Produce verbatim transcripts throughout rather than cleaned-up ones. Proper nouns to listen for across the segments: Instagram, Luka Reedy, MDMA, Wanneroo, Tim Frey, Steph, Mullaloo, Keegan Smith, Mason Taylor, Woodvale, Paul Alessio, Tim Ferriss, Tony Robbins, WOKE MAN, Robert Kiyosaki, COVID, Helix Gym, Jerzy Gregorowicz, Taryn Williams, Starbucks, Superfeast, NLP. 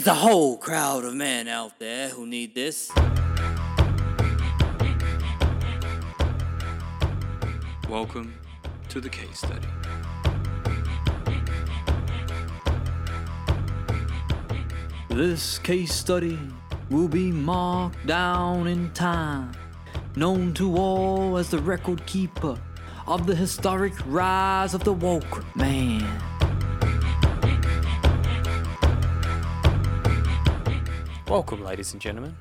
There's a whole crowd of men out there who need this. Welcome to the case study. This case study will be marked down in time, known to all as the record keeper of the historic rise of the woke man. Welcome, ladies and gentlemen.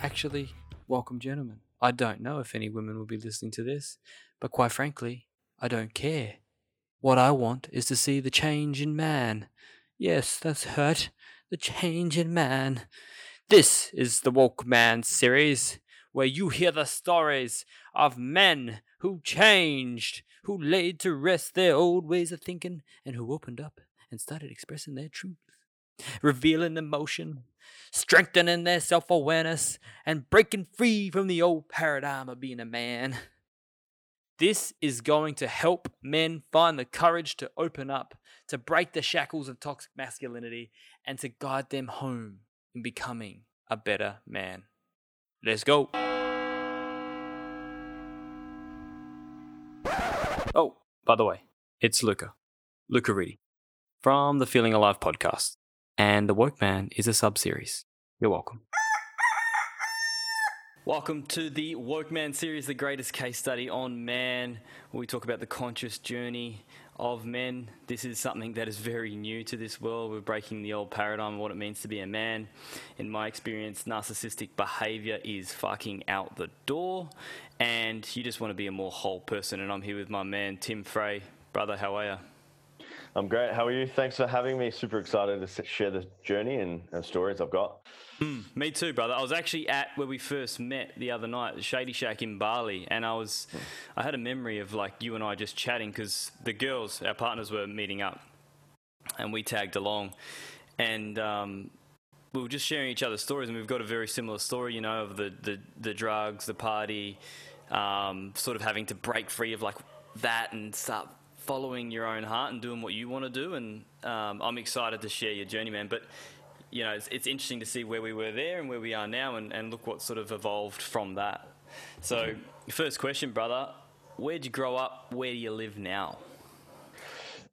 Actually, welcome, gentlemen. I don't know if any women will be listening to this, but quite frankly, I don't care. What I want is to see the change in man. Yes, that's hurt. The change in man. This is the Woke Man series, where you hear the stories of men who changed, who laid to rest their old ways of thinking, and who opened up and started expressing their truth, revealing emotion, strengthening their self-awareness, and breaking free from the old paradigm of being a man. This is going to help men find the courage to open up, to break the shackles of toxic masculinity, and to guide them home in becoming a better man. Let's go. Oh, by the way, it's Luka. Luka Reedy from the Feeling Alive podcast. And the Woke Man is a sub-series. You're welcome. Welcome to the Woke Man series, the greatest case study on man. We talk about the conscious journey of men. This is something that is very new to this world. We're breaking the old paradigm of what it means to be a man. In my experience, narcissistic behavior is fucking out the door, and you just want to be a more whole person. And I'm here with my man, Tim Frey. Brother, how are you? I'm great. How are you? Thanks for having me. Super excited to share the journey and, and stories I've got. Mm, me too, brother. I was actually at where we first met the other night, Shady Shack in Bali, and I was, I had a memory of like you and I just chatting because the girls, our partners, were meeting up, and we tagged along, and um, we were just sharing each other's stories, and we've got a very similar story, you know, of the the, the drugs, the party, um, sort of having to break free of like that and start following your own heart and doing what you want to do. And um, I'm excited to share your journey, man. But, you know, it's, it's interesting to see where we were there and where we are now, and, and look what sort of evolved from that. So mm-hmm. First question, brother, where'd you grow up? Where do you live now?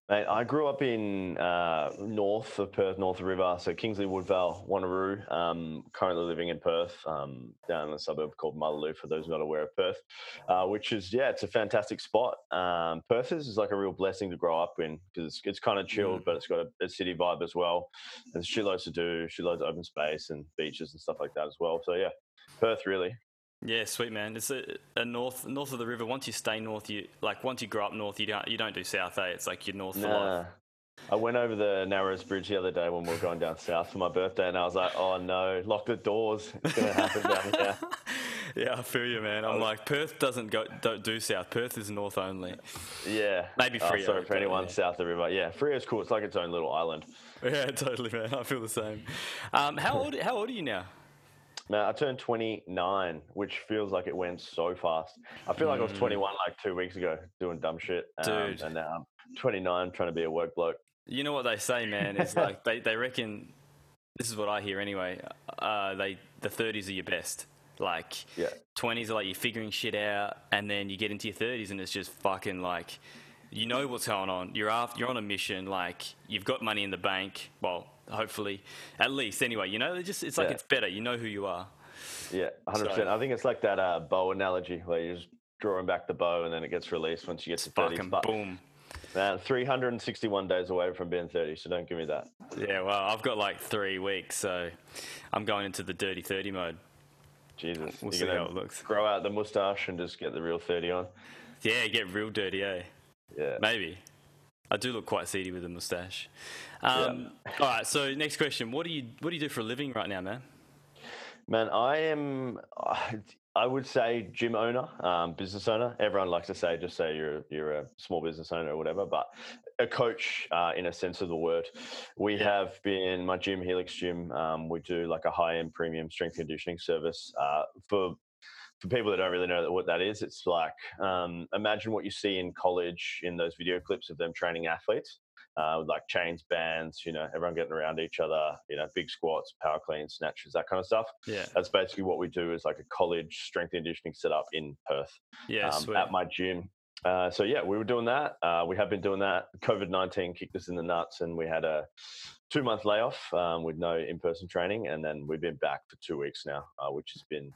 Mate, I grew up in uh, north of Perth, North River, so Kingsley, Woodvale, Wanneroo. Um, currently living in Perth, um, down in a suburb called Mullaloo, for those not aware of Perth, uh, which is, yeah, it's a fantastic spot. Um, Perth is, is like a real blessing to grow up in, because it's, it's kind of chilled, mm. but it's got a, a city vibe as well. There's shitloads to do, shitloads of open space and beaches and stuff like that as well. So, yeah, Perth really. Yeah, sweet man. It's a, a north north of the river. Once you stay north, you like once you grow up north, you don't you don't do south, eh? It's like you're north nah. for life. I went over the Narrows Bridge the other day when we were going down south for my birthday, and I was like, oh no, lock the doors. It's gonna happen down here. Yeah, I feel you, man. I'm like, Perth doesn't go don't do south. Perth is north only. Yeah. Maybe Freo. Oh, sorry for anyone yeah. south of the river. Yeah, Freo's cool. It's like its own little island. Yeah, totally, man. I feel the same. Um, how old how old are you now? Now, I turned twenty-nine, which feels like it went so fast. I feel like mm. I was twenty-one like two weeks ago doing dumb shit. Um, Dude. And now I'm twenty-nine trying to be a woke bloke. You know what they say, man? It's like they, they reckon, this is what I hear anyway, uh, they the thirties are your best. Like yeah. twenties are like you're figuring shit out, and then you get into your thirties and it's just fucking like, you know what's going on. You're after, you're on a mission, like you've got money in the bank. Well, hopefully, at least anyway, you know, they just, it's like, yeah. it's better. You know who you are. Yeah. one hundred percent. So, I think it's like that uh, bow analogy where you're just drawing back the bow and then it gets released once you get to thirty. Fucking boom. Man, three hundred sixty-one days away from being thirty. So don't give me that. Yeah. Well, I've got like three weeks, so I'm going into the dirty thirty mode. Jesus. We'll see how it looks. Grow out the mustache and just get the real thirty on. Yeah. Get real dirty, eh? Yeah. Maybe. I do look quite seedy with a moustache. Um, yeah. All right, so next question. What do you what do you do for a living right now, man? Man, I am, I would say gym owner, um, business owner. Everyone likes to say, just say you're, you're a small business owner or whatever, but a coach uh, in a sense of the word. We yeah. have been, my gym, Helix Gym, um, we do like a high-end premium strength conditioning service uh, for For people that don't really know what that is, it's like, um, imagine what you see in college in those video clips of them training athletes. uh, like chains, bands, you know, everyone getting around each other, you know, big squats, power cleans, snatches, that kind of stuff. Yeah. That's basically what we do, is like a college strength and conditioning setup in Perth. Yeah, um, at my gym. Uh, so yeah, we were doing that. Uh, we have been doing that. COVID nineteen kicked us in the nuts, and we had a two month layoff um, with no in-person training. And then we've been back for two weeks now, uh, which has been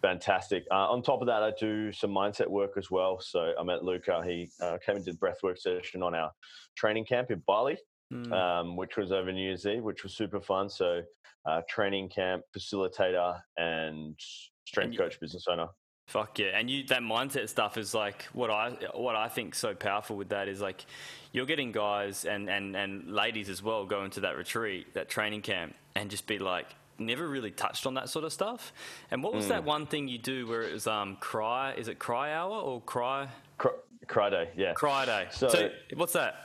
fantastic. Uh, on top of that, I do some mindset work as well. So I met Luka. He uh, came and did breathwork session on our training camp in Bali, mm. um, which was over New Year's Eve, which was super fun. So uh, training camp facilitator and strength coach, business owner. Fuck yeah. And you, that mindset stuff is like what I, what I think so powerful with that is like you're getting guys and, and, and ladies as well go into that retreat, that training camp, and just be like, never really touched on that sort of stuff. And what was mm. that one thing you do where it was um cry, is it cry hour or cry? Cry, cry day. Yeah. Cry day. So, so what's that?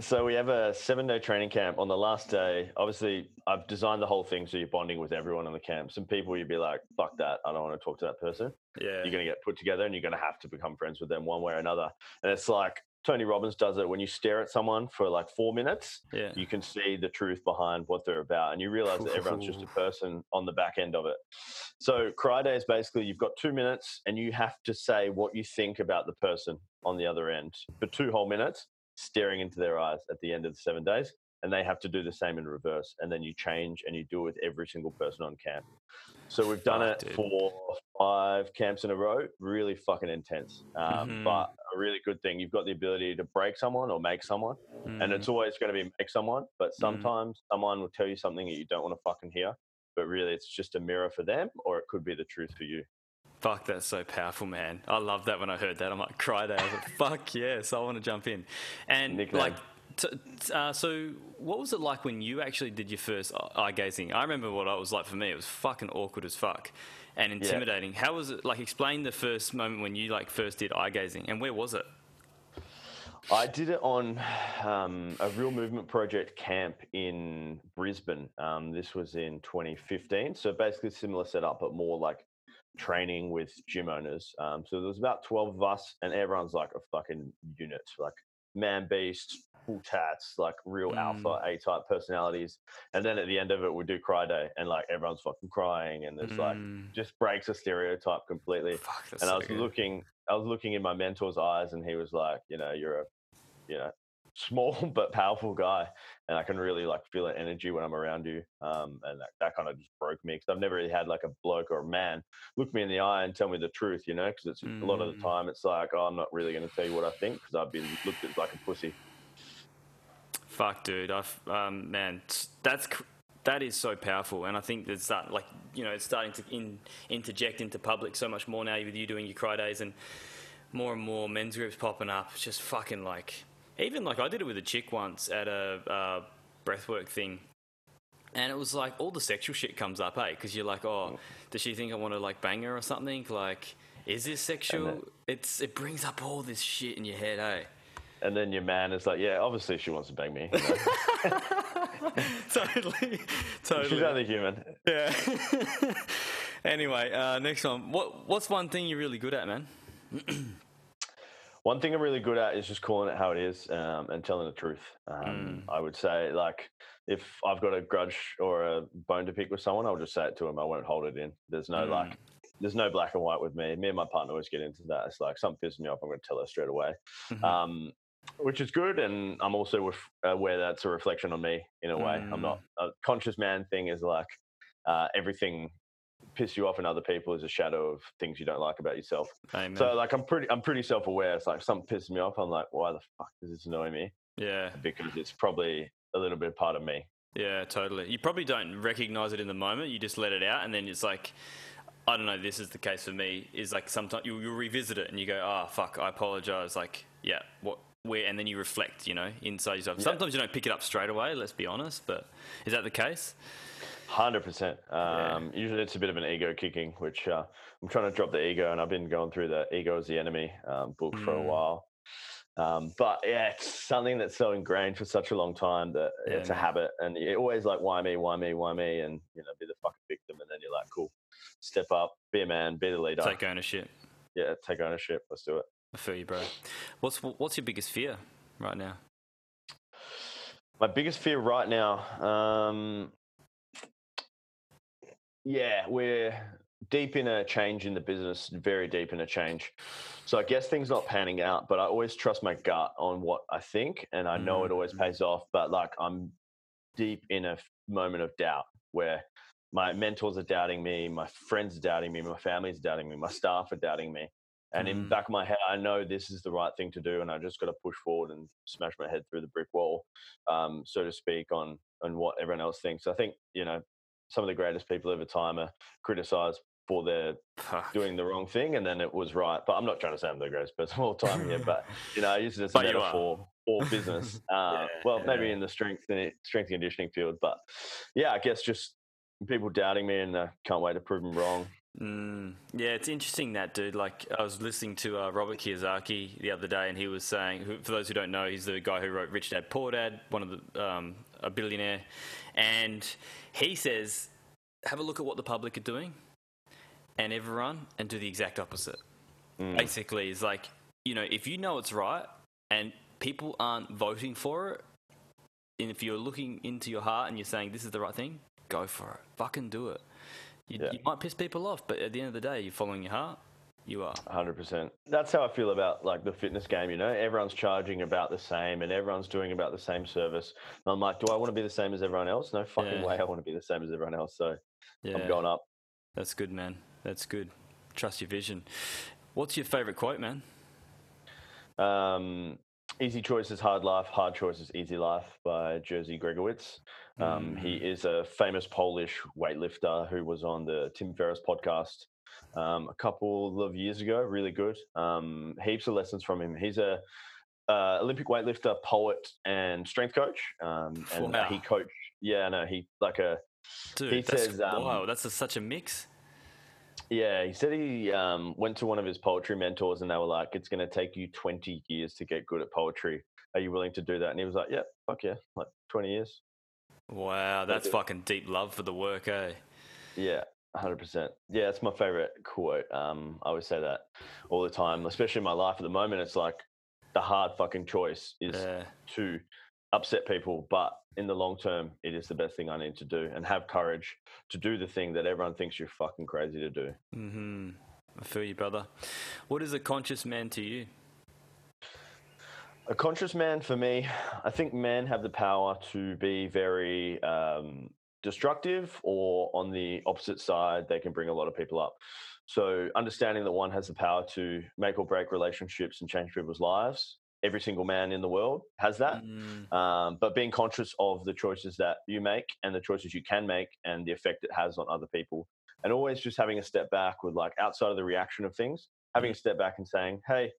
So we have a seven day training camp. On the last day, obviously I've designed the whole thing so you're bonding with everyone on the camp. Some people you'd be like, fuck that, I don't want to talk to that person. Yeah. You're going to get put together and you're going to have to become friends with them one way or another. And it's like Tony Robbins does it. When you stare at someone for like four minutes, yeah. you can see the truth behind what they're about. And you realize that everyone's just a person on the back end of it. So cry day is basically you've got two minutes and you have to say what you think about the person on the other end for two whole minutes, staring into their eyes at the end of the seven days. And they have to do the same in reverse. And then you change and you do it with every single person on camp. So we've done oh, it dude. for five camps in a row. Really fucking intense. Um, mm-hmm. But a really good thing. You've got the ability to break someone or make someone. Mm-hmm. And it's always going to be make someone. But sometimes mm-hmm. someone will tell you something that you don't want to fucking hear. But really, it's just a mirror for them, or it could be the truth for you. Fuck, that's so powerful, man. I love that when I heard that. I'm like, cry day. I was like, fuck yes, I want to jump in. And Nick, like... Uh, so what was it like when you actually did your first eye gazing? I remember what it was like for me. It was fucking awkward as fuck and intimidating. Yeah. How was it? Like, explain the first moment when you like first did eye gazing, and where was it? I did it on um, a Real Movement Project camp in Brisbane. Um, this was in twenty fifteen. So basically similar setup, but more like training with gym owners. Um, so there was about twelve of us, and everyone's like a fucking unit, like man beast, full tats, like real mm. alpha A type personalities. And then at the end of it, we do cry day, and like everyone's fucking crying, and it's mm. like just breaks a stereotype completely. Fuck, that's and so I was good. looking, I was looking in my mentor's eyes, and he was like, you know, you're a, you know, small but powerful guy, and I can really like feel that energy when I'm around you. Um, and that, that kind of just broke me, because I've never really had like a bloke or a man look me in the eye and tell me the truth, you know, because it's mm. a lot of the time it's like, oh, I'm not really going to tell you what I think because I've been looked at like a pussy. Fuck, dude. I've, um, man, that's, that is so powerful. And I think that's that, like, you know, it's starting to in, interject into public so much more now with you doing your cry days, and more and more men's groups popping up. It's just fucking like... Even like I did it with a chick once at a uh, breathwork thing, and it was like all the sexual shit comes up, eh? Because you're like, oh, does she think I want to like bang her or something? Like, is this sexual? Then, it's it brings up all this shit in your head, eh? And then your man is like, yeah, obviously she wants to bang me. You know? totally, totally. She's only human. Yeah. Anyway, uh, next one. What what's one thing you're really good at, man? One thing I'm really good at is just calling it how it is, um, and telling the truth. Um, mm. I would say, like, if I've got a grudge or a bone to pick with someone, I'll just say it to them. I won't hold it in. There's no, mm. like, there's no black and white with me. Me and my partner always get into that. It's like, something pisses me off, I'm going to tell her straight away, mm-hmm. um, which is good. And I'm also aware that's a reflection on me in a way. Mm. I'm not a conscious man thing is like uh, everything piss you off in other people is a shadow of things you don't like about yourself. Amen. So like I'm pretty I'm pretty self-aware. It's like something pisses me off, I'm like, why the fuck does this annoy me? Yeah. Because it's probably a little bit part of me. Yeah, totally. You probably don't recognize it in the moment. You just let it out, and then it's like, I don't know, this is the case for me, is like sometimes you'll, you'll revisit it and you go, oh fuck, I apologize. Like, yeah, what where and then you reflect, you know, inside yourself. Yeah. Sometimes you don't pick it up straight away, let's be honest, but is that the case? one hundred percent. Um, yeah. Usually it's a bit of an ego kicking, which uh, I'm trying to drop the ego, and I've been going through the Ego is the Enemy um, book mm. for a while. Um, but yeah, it's something that's so ingrained for such a long time that yeah. it's a habit, and you're always like, why me, why me, why me? And, you know, be the fucking victim. And then you're like, cool, step up, be a man, be the leader. Take ownership. Yeah, take ownership. Let's do it. I feel you, bro. What's, what's your biggest fear right now? My biggest fear right now, um, yeah, we're deep in a change in the business, very deep in a change. So I guess things not panning out, but I always trust my gut on what I think, and I know it always pays off, but like I'm deep in a moment of doubt where my mentors are doubting me, my friends are doubting me, my family's doubting me, my staff are doubting me. And in the back of my head, I know this is the right thing to do, and I just got to push forward and smash my head through the brick wall, um, so to speak, on on what everyone else thinks. I think, you know, some of the greatest people over time are criticized for their doing the wrong thing, and then it was right. But I'm not trying to say I'm the greatest person of all time here, but, you know, I use it as a metaphor for business. Uh, yeah, well, yeah. Maybe in the strength and strength and conditioning field. But, yeah, I guess just people doubting me, and I can't wait to prove them wrong. Mm, yeah, it's interesting that, dude. Like, I was listening to uh, Robert Kiyosaki the other day, and he was saying, who, for those who don't know, he's the guy who wrote Rich Dad Poor Dad, one of the um, a billionaire, and he says, have a look at what the public are doing, and everyone, and do the exact opposite. Mm. Basically, it's like, you know, if you know it's right, and people aren't voting for it, and if you're looking into your heart and you're saying this is the right thing, go for it, fucking do it. You, yeah. you might piss people off, but at the end of the day, you're following your heart. You are. one hundred percent. That's how I feel about, like, the fitness game, you know? Everyone's charging about the same, and everyone's doing about the same service. And I'm like, do I want to be the same as everyone else? No fucking yeah. way I want to be the same as everyone else. So yeah. I'm going up. That's good, man. That's good. Trust your vision. What's your favorite quote, man? Um... Easy Choices, Hard Life, Hard Choices, Easy Life by Jerzy Gregorowicz. Um, mm. He is a famous Polish weightlifter who was on the Tim Ferriss podcast um, a couple of years ago. Really good. Um, heaps of lessons from him. He's a uh, Olympic weightlifter, poet, and strength coach. Um, and wow. he coached, yeah, no, he like a. Dude, he that's, says, um, wow, that's a, such a mix. Yeah, he said he um, went to one of his poetry mentors, and they were like, it's going to take you twenty years to get good at poetry. Are you willing to do that? And he was like, yeah, fuck yeah, like twenty years. Wow, that's fucking deep love for the work, eh? Yeah, one hundred percent. Yeah, that's my favorite quote. Um, I always say that all the time, especially in my life at the moment. It's like the hard fucking choice is yeah. to upset people, but in the long term, it is the best thing I need to do, and have courage to do the thing that everyone thinks you're fucking crazy to do. Mm-hmm. I feel you, brother. What is a conscious man to you? A conscious man for me, I think men have the power to be very um, destructive, or on the opposite side, they can bring a lot of people up. So understanding that one has the power to make or break relationships and change people's lives. Every single man in the world has that. Mm. Um, but being conscious of the choices that you make, and the choices you can make, and the effect it has on other people. And always just having a step back with, like, outside of the reaction of things, having mm. a step back and saying, hey,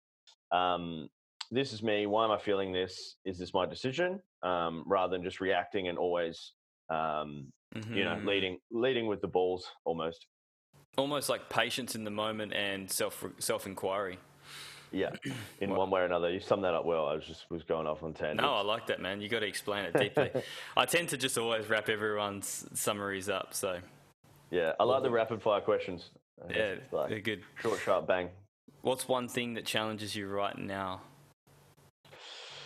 um, this is me. Why am I feeling this? Is this my decision? Um, rather than just reacting and always, um, mm-hmm. you know, leading, leading with the balls almost. Almost like patience in the moment and self, self-inquiry. Yeah, in well, one way or another. You summed that up well. I was just was going off on tangents. No, I like that, man. You got to explain it deeply. I tend to just always wrap everyone's summaries up. So, yeah, I like the rapid fire questions. Yeah, like they're good. Short, sharp, bang. What's one thing that challenges you right now?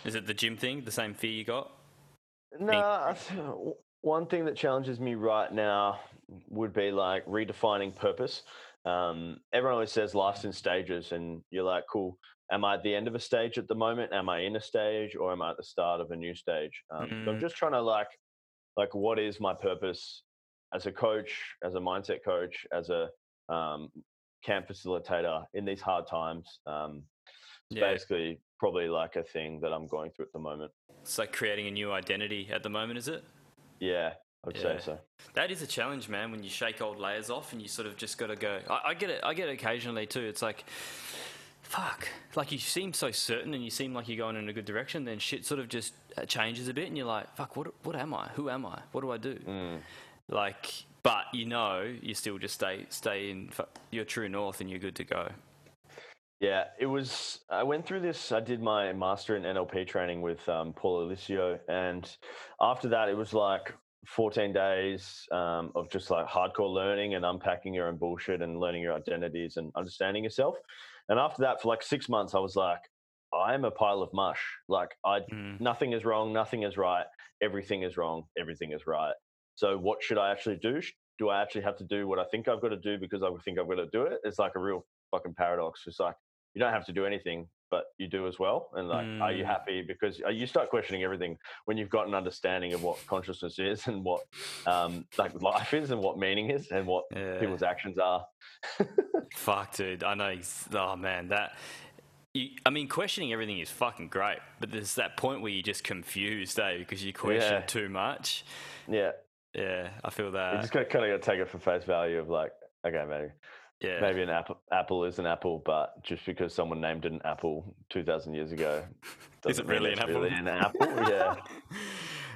Is it the gym thing? The same fear you got? No, nah, one thing that challenges me right now would be like redefining purpose. Um, everyone always says life's in stages, and you're like, cool, am I at the end of a stage at the moment? Am I in a stage, or am I at the start of a new stage? Um, mm. so I'm just trying to like, like, what is my purpose as a coach, as a mindset coach, as a, um, camp facilitator in these hard times? Um, it's yeah. basically probably like a thing that I'm going through at the moment. It's like creating a new identity at the moment, is it? Yeah. I would yeah. say so. That is a challenge, man, when you shake old layers off and you sort of just got to go. I, I get it. I get it occasionally too. It's like, fuck, like you seem so certain and you seem like you're going in a good direction. Then shit sort of just changes a bit and you're like, fuck, what, what am I? Who am I? What do I do? Mm. Like, but you know, you still just stay, stay in your true north and you're good to go. Yeah, it was, I went through this, I did my master in N L P training with um, Paul Alessio. And after that, it was like, fourteen days um, of just like hardcore learning and unpacking your own bullshit and learning your identities and understanding yourself. And after that, for like six months, I was like, I'm a pile of mush. Like I, mm. nothing is wrong, nothing is right, everything is wrong, everything is right. So what should I actually do? Do I actually have to do what I think I've got to do because I think I've got to do it? It's like a real fucking paradox. It's like you don't have to do anything, but you do as well. And like, mm. are you happy? Because you start questioning everything when you've got an understanding of what consciousness is and what um, like life is and what meaning is and what yeah. people's actions are. Fuck, dude. I know. Oh man, that. I mean, questioning everything is fucking great, but there's that point where you're just confused, eh? Because you question yeah. too much. Yeah. Yeah, I feel that. You just kind of got to take it for face value of like, okay, maybe, yeah, maybe an apple, apple is an apple, but just because someone named it an apple two thousand years ago, is it really an apple? Really an apple? Yeah,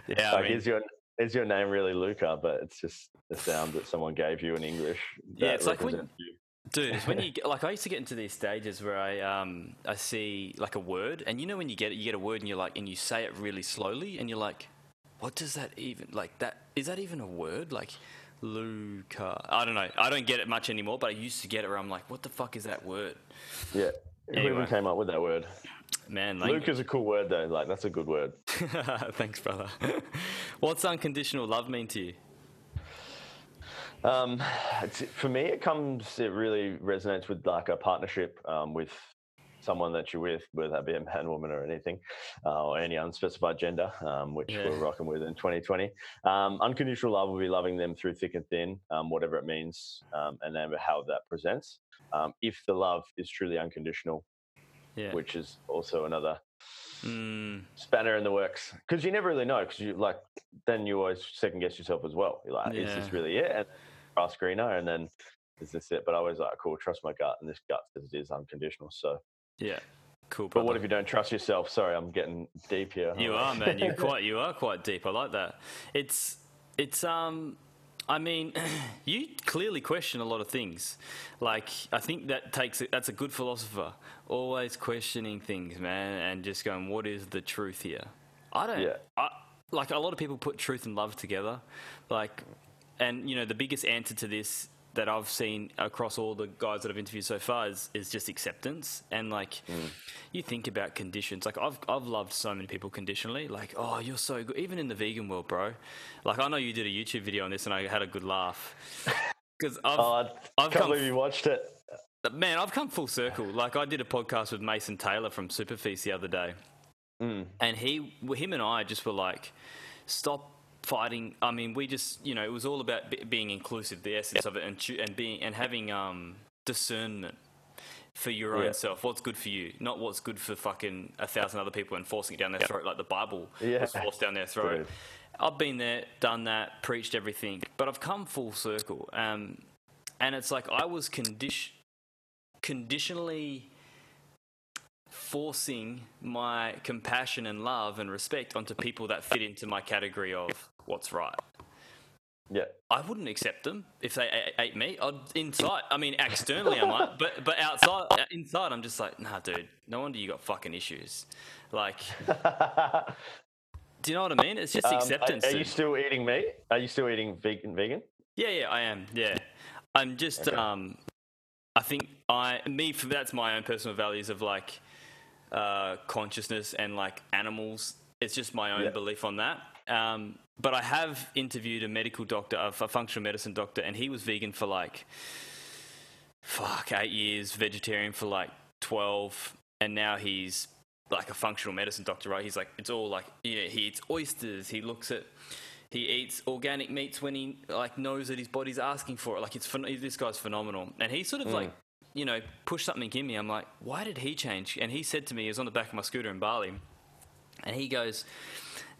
yeah. Like, I mean, is your is your name really Luka? But it's just the sound that someone gave you in English. Yeah, it's like when, you. dude, it's when you like. I used to get into these stages where I um I see like a word, and you know when you get it, you get a word, and you're like, and you say it really slowly, and you're like, what does that even, like that, is that even a word? Like Luka, I don't know. I don't get it much anymore, but I used to get it where I'm like, what the fuck is that word? Yeah. Anyway. Whoever came up with that word. Man, like, Luka's a cool word though. Like that's a good word. Thanks, brother. What's unconditional love mean to you? Um, it's, for me, it comes, it really resonates with like a partnership um, with someone that you're with, whether that be a man, woman or anything, uh, or any unspecified gender, um, which yeah. we're rocking with in twenty twenty. Um, unconditional love will be loving them through thick and thin, um, whatever it means, um, and then how that presents. Um, if the love is truly unconditional, yeah. which is also another mm. spanner in the works, because you never really know, because you like, then you always second guess yourself as well. You're like, yeah. is this really it? And ask greener, and then is this it? But I was like, cool, trust my gut, and this gut says it is unconditional. So. Yeah, cool. Brother. But what if you don't trust yourself? Sorry, I'm getting deep here. You are, man. You're quite. You are quite deep. I like that. It's. It's. Um. I mean, you clearly question a lot of things. Like, I think that takes. That's a good philosopher. Always questioning things, man, and just going, "What is the truth here?" I don't. Yeah. I, like a lot of people put truth and love together. Like, and you know, the biggest answer to this that I've seen across all the guys that I've interviewed so far is, is just acceptance. And like, mm. you think about conditions. Like I've, I've loved so many people conditionally, like, oh, you're so good. Even in the vegan world, bro. Like I know you did a YouTube video on this and I had a good laugh. Cause I've, oh, I I've can't come, believe you watched it. Man, I've come full circle. Like I did a podcast with Mason Taylor from Superfeast the other day. Mm. And he, him and I just were like, stop fighting. I mean, we just, you know, it was all about b- being inclusive, the essence yeah. of it, and cho- and being and having um, discernment for your own yeah. self. What's good for you, not what's good for fucking a thousand other people and forcing it down their yeah. throat, like the Bible yeah. was forced down their throat. Dude. I've been there, done that, preached everything, but I've come full circle, um, and it's like I was condition conditionally forcing my compassion and love and respect onto people that fit into my category of what's right. Yeah, I wouldn't accept them if they ate me. I'd inside, I mean, externally I might, but but outside, inside, I'm just like, nah, dude. No wonder you got fucking issues. Like, do you know what I mean? It's just um, acceptance. Are, are you still eating meat? Are you still eating vegan? Vegan? Yeah, yeah, I am. Yeah, I'm just. Okay. Um, I think I me for that's my own personal values of like. Uh, consciousness and like animals. It's just my own yeah. belief on that. Um, but I have interviewed a medical doctor, a functional medicine doctor, and he was vegan for like, fuck, eight years, vegetarian for like twelve. And now he's like a functional medicine doctor, right? He's like, it's all like, yeah, he eats oysters. He looks at, he eats organic meats when he like knows that his body's asking for it. Like it's, this guy's phenomenal. And he sort of mm. like, you know, push something in me. I'm like, why did he change? And he said to me, he was on the back of my scooter in Bali, and he goes,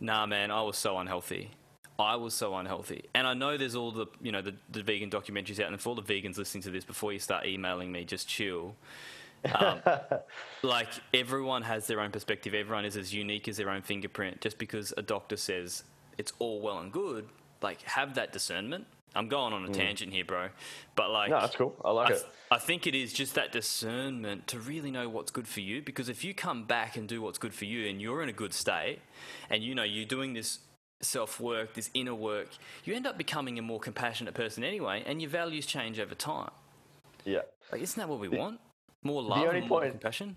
nah, man, I was so unhealthy. I was so unhealthy. And I know there's all the, you know, the, the vegan documentaries out, and for all the vegans listening to this, before you start emailing me, just chill. Um, like everyone has their own perspective. Everyone is as unique as their own fingerprint. Just because a doctor says it's all well and good, like have that discernment. I'm going on a tangent here, bro. But like, no, that's cool. I like I, it. I think it is just that discernment to really know what's good for you. Because if you come back and do what's good for you and you're in a good state and you know you're doing this self-work, this inner work, you end up becoming a more compassionate person anyway, and your values change over time. Yeah. Like, isn't that what we the, want? More love and more point, compassion?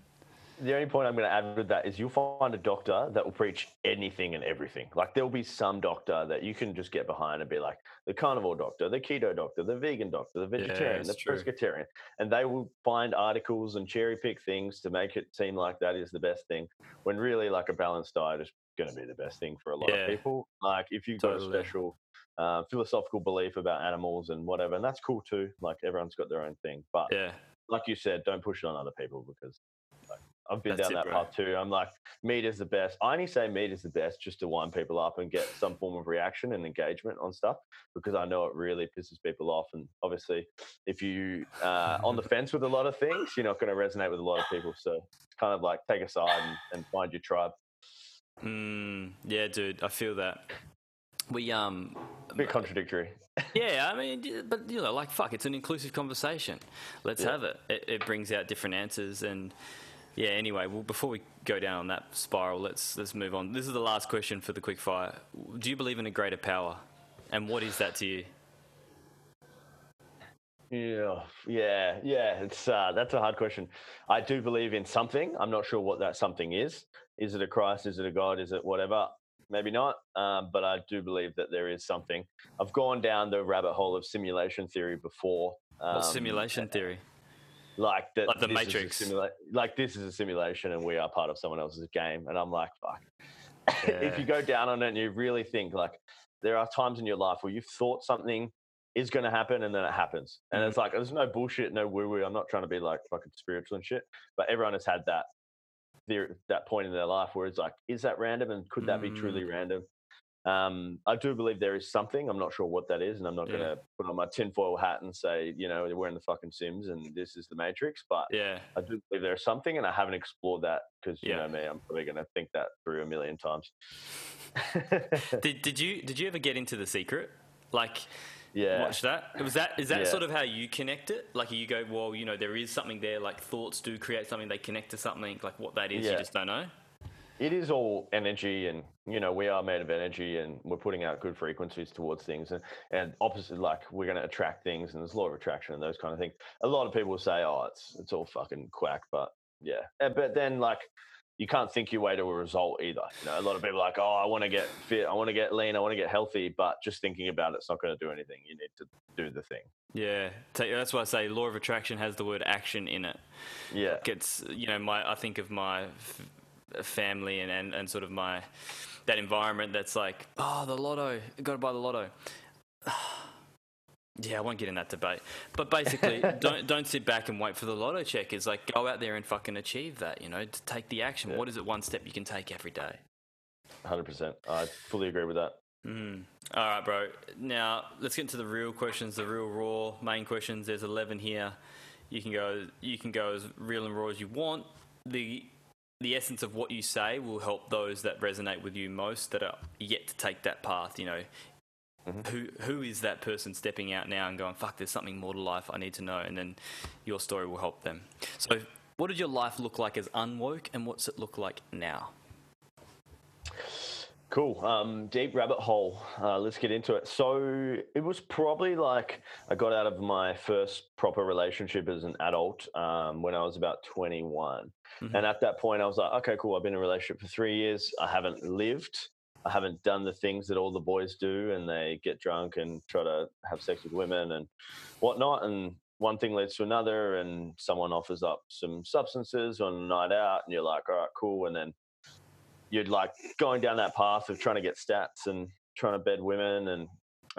the only point I'm going to add with that is you'll find a doctor that will preach anything and everything. Like there'll be some doctor that you can just get behind and be like the carnivore doctor, the keto doctor, the vegan doctor, the vegetarian, yeah, the true. pescatarian. And they will find articles and cherry pick things to make it seem like that is the best thing, when really like a balanced diet is going to be the best thing for a lot yeah, of people. Like if you've totally. got a special uh, philosophical belief about animals and whatever, and that's cool too. Like everyone's got their own thing. But yeah, like you said, don't push it on other people, because like, I've been That's down it, that bro. path too. I'm like, meat is the best. I only say meat is the best just to wind people up and get some form of reaction and engagement on stuff, because I know it really pisses people off. And obviously, if you're uh, on the fence with a lot of things, you're not going to resonate with a lot of people. So it's kind of like take a side and, and find your tribe. Mm, yeah, dude, I feel that. We um a bit contradictory. Yeah, I mean, but you know, like fuck, it's an inclusive conversation. Let's yeah. have it. it. It brings out different answers, and yeah. Anyway, well, before we go down on that spiral, let's let's move on. This is the last question for the quick fire. Do you believe in a greater power, and what is that to you? Yeah, yeah, yeah. It's uh, that's a hard question. I do believe in something. I'm not sure what that something is. Is it a Christ? Is it a God? Is it whatever? Maybe not, um, but I do believe that there is something. I've gone down the rabbit hole of simulation theory before. Um, What's simulation theory? Like, that like the Matrix. Simula- like this is a simulation and we are part of someone else's game. And I'm like, fuck. Yeah. If you go down on it and you really think, like, there are times in your life where you've thought something is going to happen and then it happens. And mm-hmm. it's like, there's no bullshit, no woo-woo. I'm not trying to be like fucking spiritual and shit, but everyone has had that. Their, that point in their life where it's like, is that random and could that be truly random? Um, I do believe there is something. I'm not sure what that is, and I'm not yeah. going to put on my tinfoil hat and say, you know, we're in the fucking Sims and this is the Matrix, but yeah. I do believe there's something, and I haven't explored that because, you yeah. know me, I'm probably going to think that through a million times. did, did you did you ever get into The Secret? Like... Yeah. Watch that. Was that is that yeah. sort of how you connect it? Like you go, well, you know, there is something there. Like thoughts do create something. They connect to something. Like what that is, yeah. you just don't know. It is all energy, and you know, we are made of energy, and we're putting out good frequencies towards things, and and opposite, like we're going to attract things, and there's law of attraction and those kind of things. A lot of people will say, oh, it's it's all fucking quack, but yeah, but then like. You can't think your way to a result either. You know, a lot of people are like, oh, I want to get fit, I want to get lean, I want to get healthy, but just thinking about it's not going to do anything. You need to do the thing. Yeah, that's why I say law of attraction has the word action in it. Yeah, like it's you know, my I think of my family and, and, and sort of my that environment that's like, oh, the lotto, got to buy the lotto. Yeah, I won't get in that debate. But basically, don't don't sit back and wait for the lotto check. It's like, go out there and fucking achieve that, you know, to take the action. Yeah. What is it one step you can take every day? one hundred percent. I fully agree with that. Mm. All right, bro. Now, let's get into the real questions, the real raw main questions. There's eleven here. You can go You can go as real and raw as you want. The The essence of what you say will help those that resonate with you most that are yet to take that path, you know. Mm-hmm. Who who is that person stepping out now and going, fuck, there's something more to life, I need to know, and then your story will help them. So what did your life look like as unwoke, and what's it look like now? Cool. Um, deep rabbit hole. Uh, let's get into it. So it was probably like I got out of my first proper relationship as an adult um, when I was about twenty-one. Mm-hmm. And at that point, I was like, okay, cool, I've been in a relationship for three years. I haven't lived. I haven't done the things that all the boys do, and they get drunk and try to have sex with women and whatnot. And one thing leads to another, and someone offers up some substances on a night out, and you're like, all right, cool. And then you're like going down that path of trying to get stats and trying to bed women and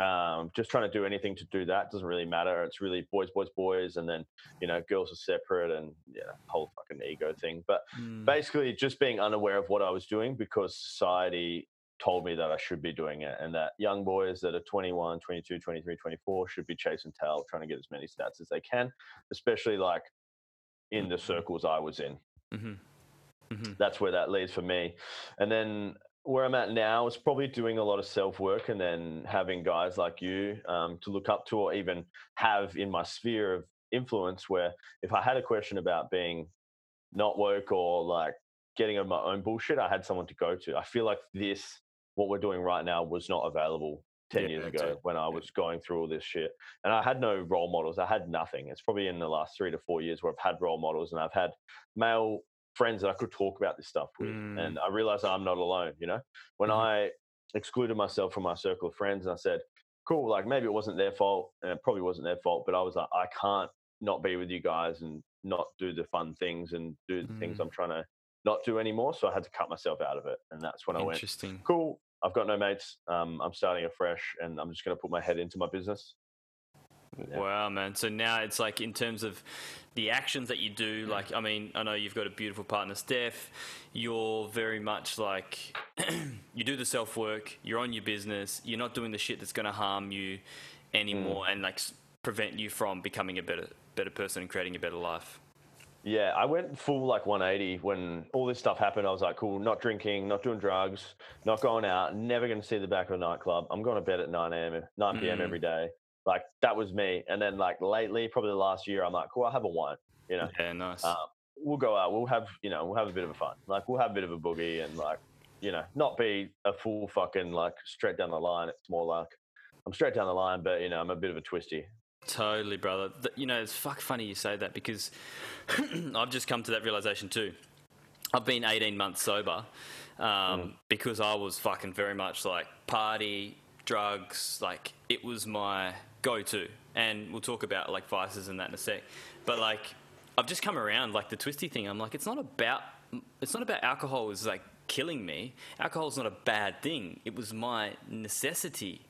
um, just trying to do anything to do that. It doesn't really matter. It's really boys, boys, boys. And then, you know, girls are separate and yeah, whole fucking ego thing. But mm. basically just being unaware of what I was doing, because society told me that I should be doing it, and that young boys that are twenty-one, twenty-two, twenty-three, twenty-four should be chasing tail, trying to get as many stats as they can, especially like in the circles I was in. Mm-hmm. Mm-hmm. That's where that leads for me. And then where I'm at now is probably doing a lot of self-work, and then having guys like you um, to look up to, or even have in my sphere of influence, where if I had a question about being not woke or like getting over my own bullshit, I had someone to go to. I feel like this what we're doing right now was not available ten yeah, years ago it. when I was going through all this shit. And I had no role models. I had nothing. It's probably in the last three to four years where I've had role models, and I've had male friends that I could talk about this stuff with. Mm. And I realized I'm not alone, you know? When mm-hmm. I excluded myself from my circle of friends and I said, cool, like maybe it wasn't their fault and it probably wasn't their fault, but I was like, I can't not be with you guys and not do the fun things and do the mm. things I'm trying to not do anymore. So I had to cut myself out of it. And that's when I went, cool, I've got no mates. Um, I'm starting afresh and I'm just going to put my head into my business. Yeah. Wow, man. So now it's like in terms of the actions that you do, like, I mean, I know you've got a beautiful partner, Steph. You're very much like you do the self-work, you're on your business, you're not doing the shit that's going to harm you anymore mm. and like prevent you from becoming a better better person and creating a better life. Yeah, I went full like one eighty when all this stuff happened. I was like, cool, not drinking, not doing drugs, not going out, never going to see the back of a nightclub. I'm going to bed at nine a.m., nine p.m. Mm. every day. Like that was me. And then like lately, probably the last year, I'm like, cool, I'll have a wine, you know? Yeah, nice. Um, we'll go out. We'll have, you know, we'll have a bit of a fun. Like we'll have a bit of a boogie and like, you know, not be a full fucking like straight down the line. It's more like I'm straight down the line, but you know, I'm a bit of a twisty. Totally, brother. You know, it's fuck funny you say that because I've just come to that realization too. I've been eighteen months sober um, mm. because I was fucking very much like party, drugs, like it was my go-to. And we'll talk about like vices and that in a sec. But like I've just come around like the twisty thing. I'm like, it's not about, it's not about alcohol is like killing me. Alcohol's not a bad thing. It was my necessity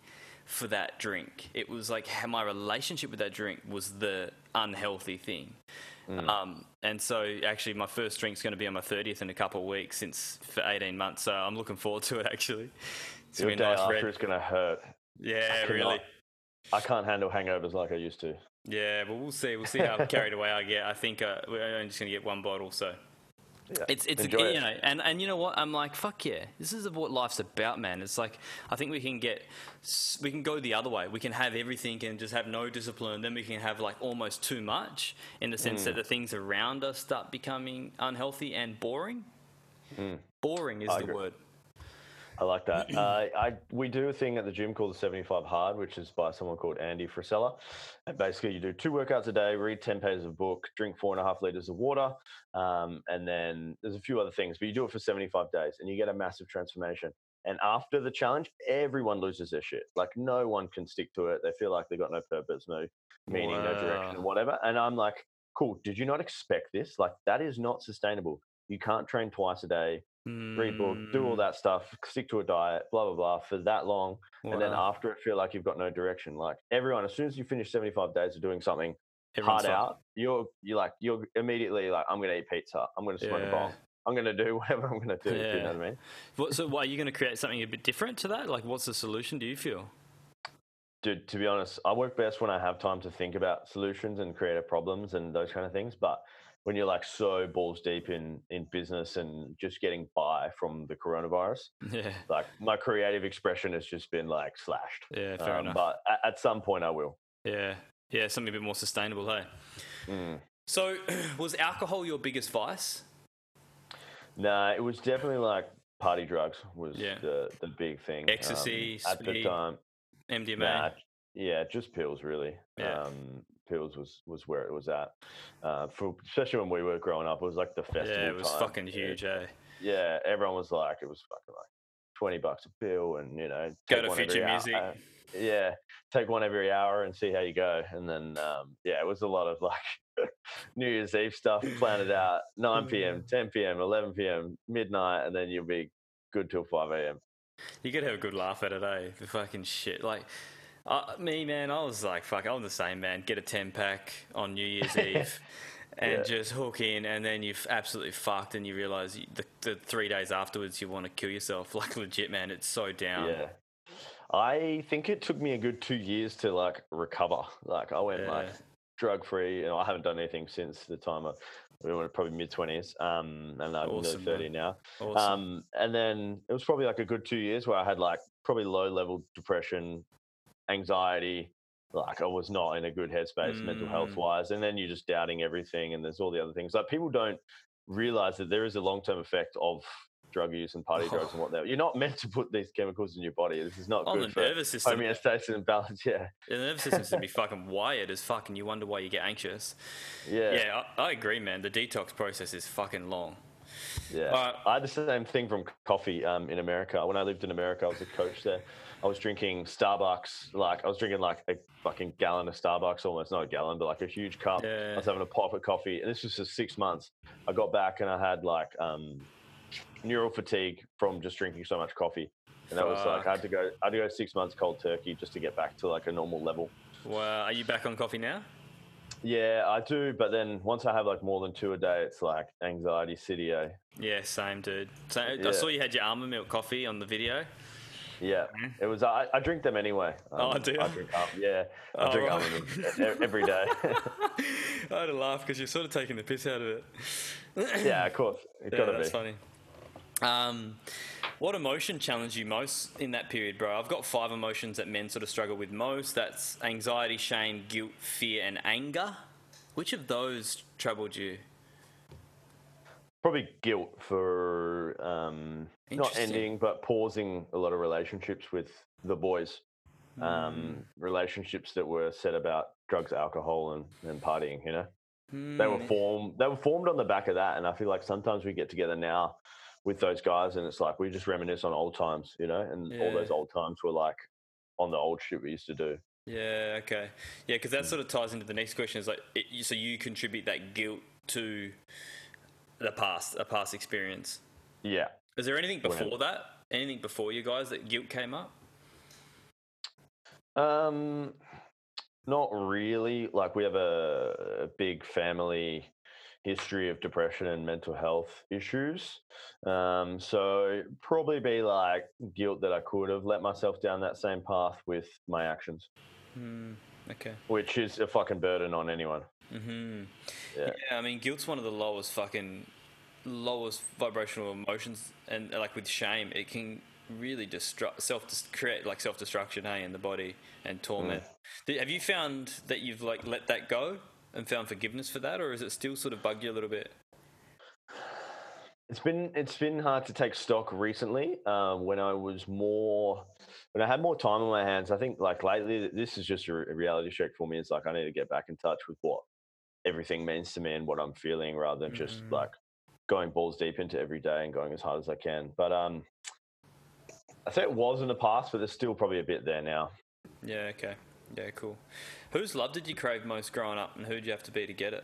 for that drink. It was like how my relationship with that drink was the unhealthy thing. Mm. Um, and so actually my first drink's going to be on my thirtieth in a couple of weeks since for eighteen months. So I'm looking forward to it actually. It's going to be nice. After red. It's going to hurt. Yeah, I really. I can't handle hangovers like I used to. Yeah, but we'll see. We'll see how carried away I get. I think uh, we're only just going to get one bottle. So yeah. it's, it's a, you it. know, and, and you know what? I'm like, fuck yeah. This is what life's about, man. It's like, I think we can get, we can go the other way. We can have everything and just have no discipline. Then we can have like almost too much in the sense mm. that the things around us start becoming unhealthy and boring. Mm. Boring is I the agree. word. I like that. Uh, I we do a thing at the gym called the seventy-five hard, which is by someone called Andy Frisella. And basically, you do two workouts a day, read ten pages of a book, drink four and a half liters of water, um, and then there's a few other things. But you do it for seventy-five days, and you get a massive transformation. And after the challenge, everyone loses their shit. Like no one can stick to it. They feel like they've got no purpose, no meaning, wow. no direction, whatever. And I'm like, cool. Did you not expect this? Like that is not sustainable. You can't train twice a day. Read book, do all that stuff, stick to a diet, blah, blah, blah, for that long. Wow. And then after it, feel like you've got no direction. Like everyone, as soon as you finish seventy-five days of doing something Everyone's hard like, out, you're you're like, you're immediately like, I'm going to eat pizza. I'm going to smoke yeah. a bomb. I'm going to do whatever I'm going to do. Yeah. Do you know what I mean? What, so why are you going to create something a bit different to that? Like what's the solution, do you feel? Dude, to be honest, I work best when I have time to think about solutions and creative problems and those kind of things. But when you're like so balls deep in, in business and just getting by from the coronavirus, yeah. like my creative expression has just been like slashed. Yeah, fair um, enough. But at, at some point I will. Yeah. Yeah, something a bit more sustainable, hey? Mm. So was alcohol your biggest vice? Nah, it was definitely like party drugs was yeah. the, the big thing. Ecstasy, um, at speed, the time. M D M A. Nah, yeah, just pills really. Yeah. Um, pills was was where it was at uh for especially when we were growing up. It was like the festival yeah it was time. Fucking huge eh? Yeah, everyone was like, it was fucking like twenty bucks a pill and you know go to Future Music hour, uh, yeah take one every hour and see how you go. And then um yeah it was a lot of like New Year's Eve stuff planned out nine p.m. ten p.m. eleven p.m. midnight, and then you'll be good till five a.m. You could have a good laugh at it, eh? The fucking shit like Uh, me, man, I was like, fuck, I'm the same, man. Get a ten-pack on New Year's Eve and yeah. just hook in, and then you've absolutely fucked, and you realise the, the three days afterwards you want to kill yourself. Like, legit, man, it's so down. Yeah. I think it took me a good two years to, like, recover. Like, I went, yeah. like, drug-free, and I haven't done anything since the time I we were probably mid-twenties, um, and I'm awesome, nearly thirty man. now. Awesome. Um, and then it was probably, like, a good two years where I had, like, probably low-level depression, anxiety, like I was not in a good headspace mm. mental health wise, and then you're just doubting everything, and there's all the other things. Like people don't realize that there is a long-term effect of drug use and party oh. drugs and whatnot. You're not meant to put these chemicals in your body. This is not on good the for nervous system. Homeostasis and balance. Yeah, the nervous system's to be fucking wired as fuck, and you wonder why you get anxious. Yeah, yeah, I, I agree, man. The detox process is fucking long. Yeah, uh, I had the same thing from coffee um, in America. When I lived in America, I was a coach there. I was drinking Starbucks, like I was drinking like a fucking gallon of Starbucks, almost not a gallon, but like a huge cup. Yeah. I was having a pop of coffee, and this was just six months. I got back and I had like um, neural fatigue from just drinking so much coffee, and that Fuck. was like I had to go. I had to go six months cold turkey just to get back to like a normal level. Wow, are you back on coffee now? Yeah, I do, but then once I have like more than two a day, it's like anxiety city, eh? Yeah, same, dude. So yeah. I saw you had your almond milk coffee on the video. Yeah, it was. I, I drink them anyway. Um, oh, do I drink up? Yeah, I oh, drink right. almond every day. I had a laugh because you're sort of taking the piss out of it. Yeah, of course. It's yeah, gotta that's be. funny. Um, what emotion challenged you most in that period, bro? I've got five emotions that men sort of struggle with most. That's anxiety, shame, guilt, fear, and anger. Which of those troubled you? Probably guilt for um, not ending, but pausing a lot of relationships with the boys. Mm. Um, relationships that were set about drugs, alcohol, and, and partying, you know? Mm. They were formed, they were formed on the back of that, and I feel like sometimes we get together now with those guys, and it's like we just reminisce on old times, you know, and yeah. all those old times were like on the old shit we used to do. Yeah, okay. Yeah, because that sort of ties into the next question is like, it, so you contribute that guilt to the past, a past experience. Yeah. Is there anything before when, that? Anything before you guys that guilt came up? Um, not really. Like we have a, a big family history of depression and mental health issues. Um, so probably be like guilt that I could have let myself down that same path with my actions. Mm, okay. Which is a fucking burden on anyone. Mm-hmm. Yeah. yeah, I mean, guilt's one of the lowest fucking, lowest vibrational emotions, and like with shame, it can really destruct, self create like self-destruction, hey, in the body and torment. Mm. Have you found that you've like let that go? And found forgiveness for that, or is it still sort of bugged you a little bit? It's been it's been hard to take stock recently. Um, when I was more, when I had more time on my hands, I think like lately this is just a reality check for me. It's like I need to get back in touch with what everything means to me and what I'm feeling, rather than just mm. like going balls deep into every day and going as hard as I can. But um, I think it was in the past, but there's still probably a bit there now. Yeah. Okay. Yeah, cool. Whose love did you crave most growing up, and who did you have to be to get it?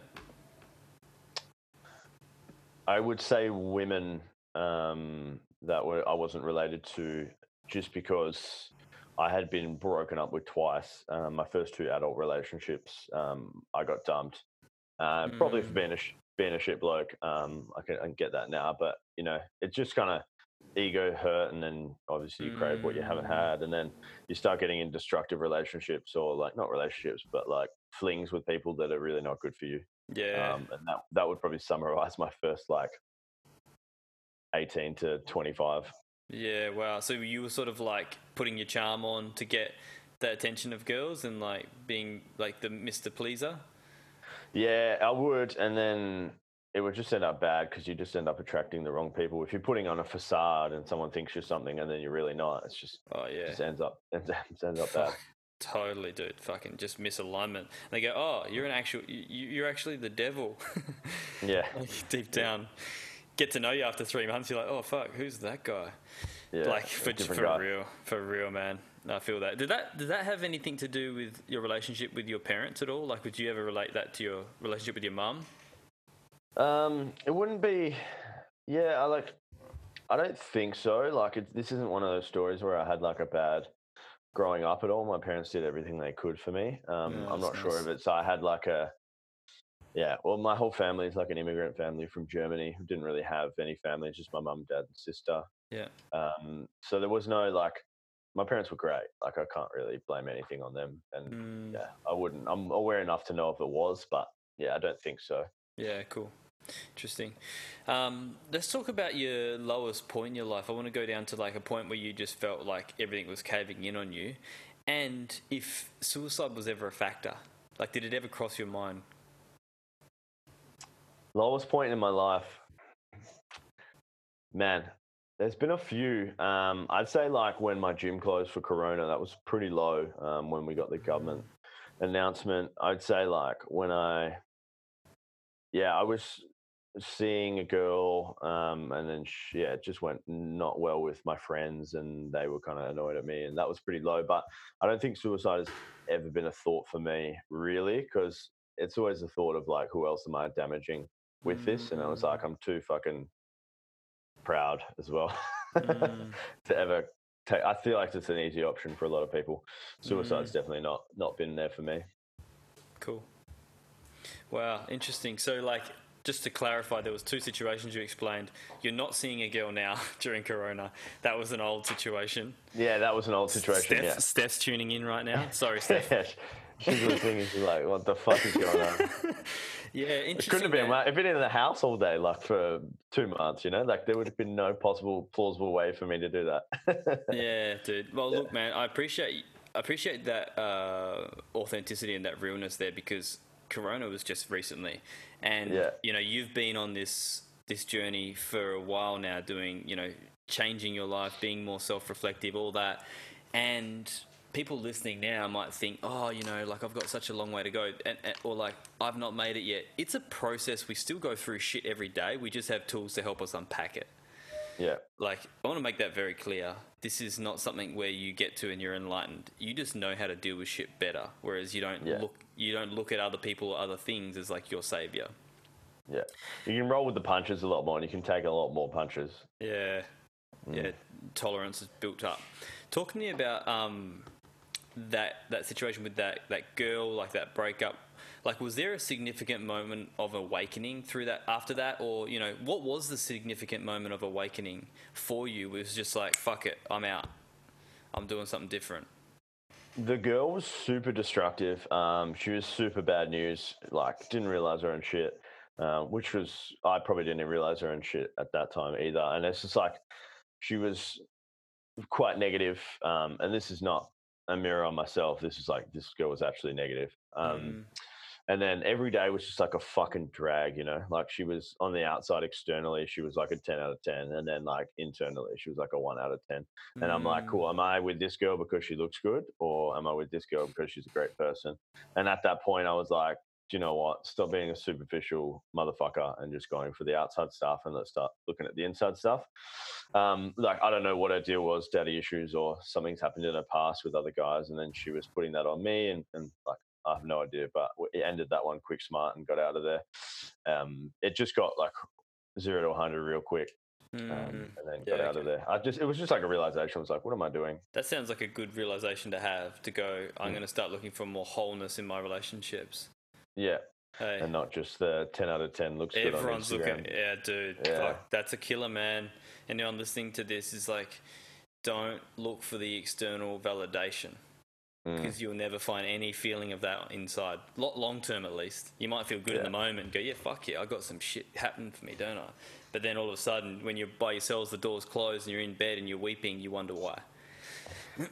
I would say women um, that were I wasn't related to, just because I had been broken up with twice. Um, my first two adult relationships, um, I got dumped, uh, mm. probably for being a being a shit bloke. Um, I can I can get that now, but you know, it's just kind of ego hurt, and then obviously you crave mm. what you haven't had, and then you start getting in destructive relationships, or like not relationships but like flings with people that are really not good for you. Yeah. Um, and that that would probably summarize my first like eighteen to twenty-five. Yeah, wow. So you were sort of like putting your charm on to get the attention of girls and like being like the Mister Pleaser? Yeah, I would, and then it would just end up bad, because you just end up attracting the wrong people. If you're putting on a facade and someone thinks you're something and then you're really not, it's just, oh, yeah. just ends up, ends up, ends up bad. Totally, dude. Fucking just misalignment. And they go, oh, you're an actual, you, you're actually the devil. Yeah. Like deep down. Yeah. Get to know you after three months. You're like, oh, fuck, who's that guy? Yeah, like for, for guy. real, for real, man. I feel that. Did that, did that have anything to do with your relationship with your parents at all? Like, would you ever relate that to your relationship with your mum? Um, it wouldn't be, yeah, I like, I don't think so. Like, it, this isn't one of those stories where I had like a bad growing up at all. My parents did everything they could for me. Um, yeah, I'm not nice. sure if it's, I had like a, yeah, well, my whole family is like an immigrant family from Germany who didn't really have any family, just my mum, dad, and sister. Yeah. Um, so there was no like, my parents were great. Like, I can't really blame anything on them. And mm. yeah, I wouldn't, I'm aware enough to know if it was, but yeah, I don't think so. Yeah, cool. Interesting. Um, let's talk about your lowest point in your life. I want to go down to like a point where you just felt like everything was caving in on you, and if suicide was ever a factor. Like, did it ever cross your mind? Lowest point in my life, man, there's been a few. Um, I'd say like when my gym closed for Corona, that was pretty low. Um, when we got the government announcement, I'd say like when I, yeah, I was seeing a girl, um, and then she, yeah, it just went not well with my friends, and they were kind of annoyed at me, and that was pretty low. But I don't think suicide has ever been a thought for me, really, because it's always the thought of like, who else am I damaging with this? And I was like, I'm too fucking proud as well mm. to ever take. I feel like it's an easy option for a lot of people. Suicide's mm. definitely not not been there for me. Cool. Wow, interesting. So like, just to clarify, there was two situations you explained. You're not seeing a girl now during Corona. That was an old situation. Yeah, that was an old situation. Steph, yeah. Steph's tuning in right now. Sorry, Steph. Yeah, she's listening and she's like, "What the fuck is going on?" Yeah, interesting. It couldn't have been. Like, I've been in the house all day, like for two months. You know, like there would have been no possible plausible way for me to do that. Yeah, dude. Well, look, man, I appreciate I appreciate that uh, authenticity and that realness there, because Corona was just recently, and yeah. you know, you've been on this this journey for a while now, doing, you know, changing your life, being more self-reflective, all that. And people listening now might think, oh, you know, like I've got such a long way to go, and, and, or like I've not made it yet. It's a process. We still go through shit every day. We just have tools to help us unpack it. Yeah. Like, I want to make that very clear. This is not something where you get to and you're enlightened. You just know how to deal with shit better, whereas you don't yeah. look you don't look at other people or other things as like your savior. Yeah. You can roll with the punches a lot more, and you can take a lot more punches. Yeah. Mm. Yeah. Tolerance is built up. Talk to me about um that that situation with that, that girl, like that breakup. Like, was there a significant moment of awakening through that, after that? Or, you know, what was the significant moment of awakening for you? It was just like, fuck it, I'm out. I'm doing something different. The girl was super destructive. Um, she was super bad news. Like, didn't realize her own shit, uh, which was, I probably didn't realize her own shit at that time either. And it's just like, she was quite negative. Um, and this is not a mirror on myself. This is like, this girl was actually negative. Um, mm. And then every day was just like a fucking drag, you know, like she was on the outside externally, she was like a ten out of ten. And then like internally, she was like a one out of ten. And mm. I'm like, cool, am I with this girl because she looks good? Or am I with this girl because she's a great person? And at that point, I was like, do you know what? Stop being a superficial motherfucker and just going for the outside stuff, and let's start looking at the inside stuff. Um, like, I don't know what her deal was, daddy issues or something's happened in her past with other guys. And then she was putting that on me, and, and like, I have no idea, but it ended that one quick smart and got out of there. Um, it just got like zero to one hundred real quick, um, mm. and then yeah, got out okay. of there. I just, it was just like a realization. I was like, what am I doing? That sounds like a good realization to have, to go, I'm mm. going to start looking for more wholeness in my relationships. Yeah. Hey. And not just the ten out of ten looks Everyone's good on Instagram. Everyone's looking, yeah, dude, yeah. Fuck, that's a killer, man. Anyone listening to this is like, don't look for the external validation. Because you'll never find any feeling of that inside, long term at least. You might feel good yeah. in the moment, go, yeah, fuck yeah, I got some shit happening for me, don't I? But then all of a sudden, when you're by yourselves, the door's closed, and you're in bed and you're weeping, you wonder why.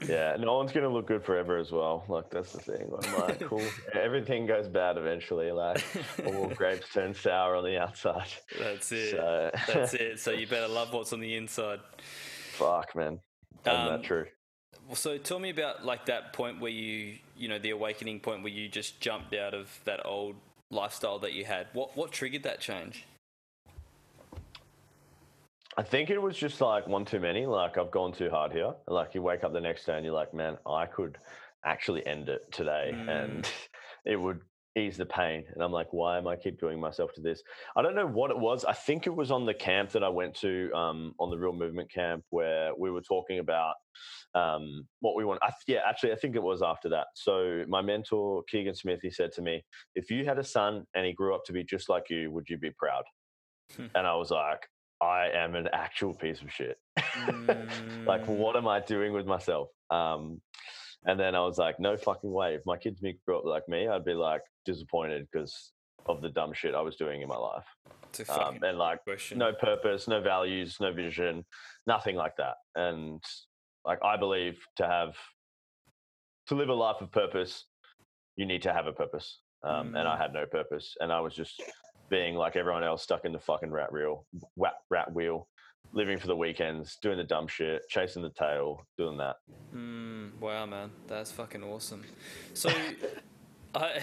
Yeah, no one's going to look good forever as well. Like, that's the thing. I'm like, cool. Everything goes bad eventually. Like, all grapes turn sour on the outside. That's it. So. That's it. So you better love what's on the inside. Fuck, man. Isn't um, that true? So tell me about like that point where you, you know, the awakening point where you just jumped out of that old lifestyle that you had. What what triggered that change? I think it was just like one too many. Like, I've gone too hard here. Like, you wake up the next day and you're like, man, I could actually end it today, mm. and it would ease the pain. And I'm like, why am I keep doing myself to this? I don't know what it was. I think it was on the camp that I went to, um, on the Real Movement camp, where we were talking about um, what we want. I, yeah, actually, I think it was after that. So my mentor, Keegan Smith, he said to me, if you had a son and he grew up to be just like you, would you be proud? Hmm. And I was like, I am an actual piece of shit. Mm. Like, what am I doing with myself? Um, And then I was like, no fucking way. If my kids grew up like me, I'd be like disappointed because of the dumb shit I was doing in my life. It's a um, and like question. No purpose, no values, no vision, nothing like that. And like, I believe to have, to live a life of purpose, you need to have a purpose. Um, mm-hmm. And I had no purpose. And I was just being like everyone else, stuck in the fucking rat wheel, rat, rat wheel, living for the weekends, doing the dumb shit, chasing the tail, doing that. Mm, wow, man, that's fucking awesome. So, I,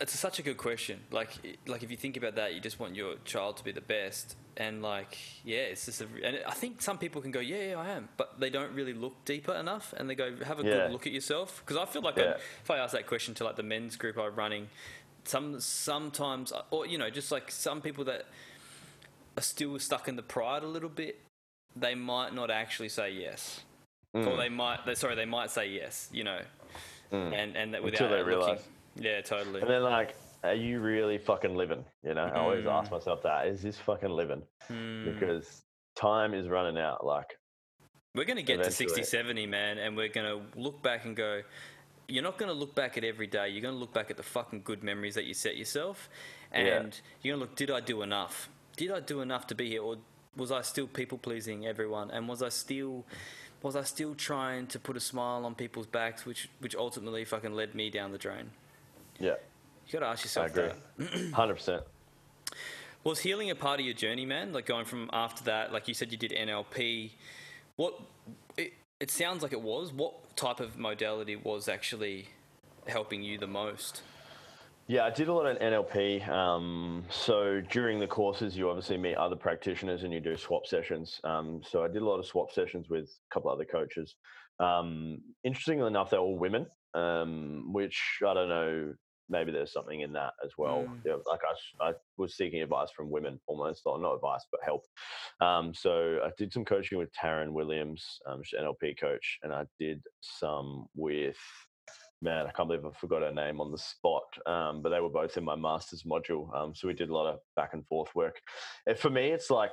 it's such a good question. Like, like if you think about that, you just want your child to be the best. And like, yeah, it's just a, and I think some people can go, yeah, yeah, I am, but they don't really look deeper enough, and they go, have a yeah. good look at yourself. Because I feel like yeah. I, if I ask that question to like the men's group I'm running, some sometimes, or you know, just like some people that are still stuck in the pride a little bit, they might not actually say yes, mm. or they might, they sorry, they might say yes, you know, mm. and and that without until they realize. Looking, yeah, totally. And then like, are you really fucking living? You know, I always mm. ask myself that. Is this fucking living? Mm. Because time is running out. Like, we're going to get eventually. to sixty, seventy, man, and we're going to look back and go, you're not going to look back at every day. You're going to look back at the fucking good memories that you set yourself, and yeah. you're going to look, did I do enough? Did I do enough to be here, or was I still people-pleasing everyone, and was I still... was I still trying to put a smile on people's backs, which which ultimately fucking led me down the drain? Yeah. You got to ask yourself that. I agree. That. one hundred percent. Was healing a part of your journey, man? Like going from after that, like you said you did N L P. What it, it sounds like it was. What type of modality was actually helping you the most? Yeah, I did a lot of N L P. Um, so during the courses, you obviously meet other practitioners and you do swap sessions. Um, so I did a lot of swap sessions with a couple other coaches. Um, interestingly enough, they're all women, um, which I don't know, maybe there's something in that as well. Mm. Yeah, like I, I was seeking advice from women almost, or not advice, but help. Um, so I did some coaching with Taryn Williams, um, she's an N L P coach, and I did some with... man, I can't believe I forgot her name on the spot. Um, but they were both in my master's module. Um, so we did a lot of back and forth work. And for me, it's like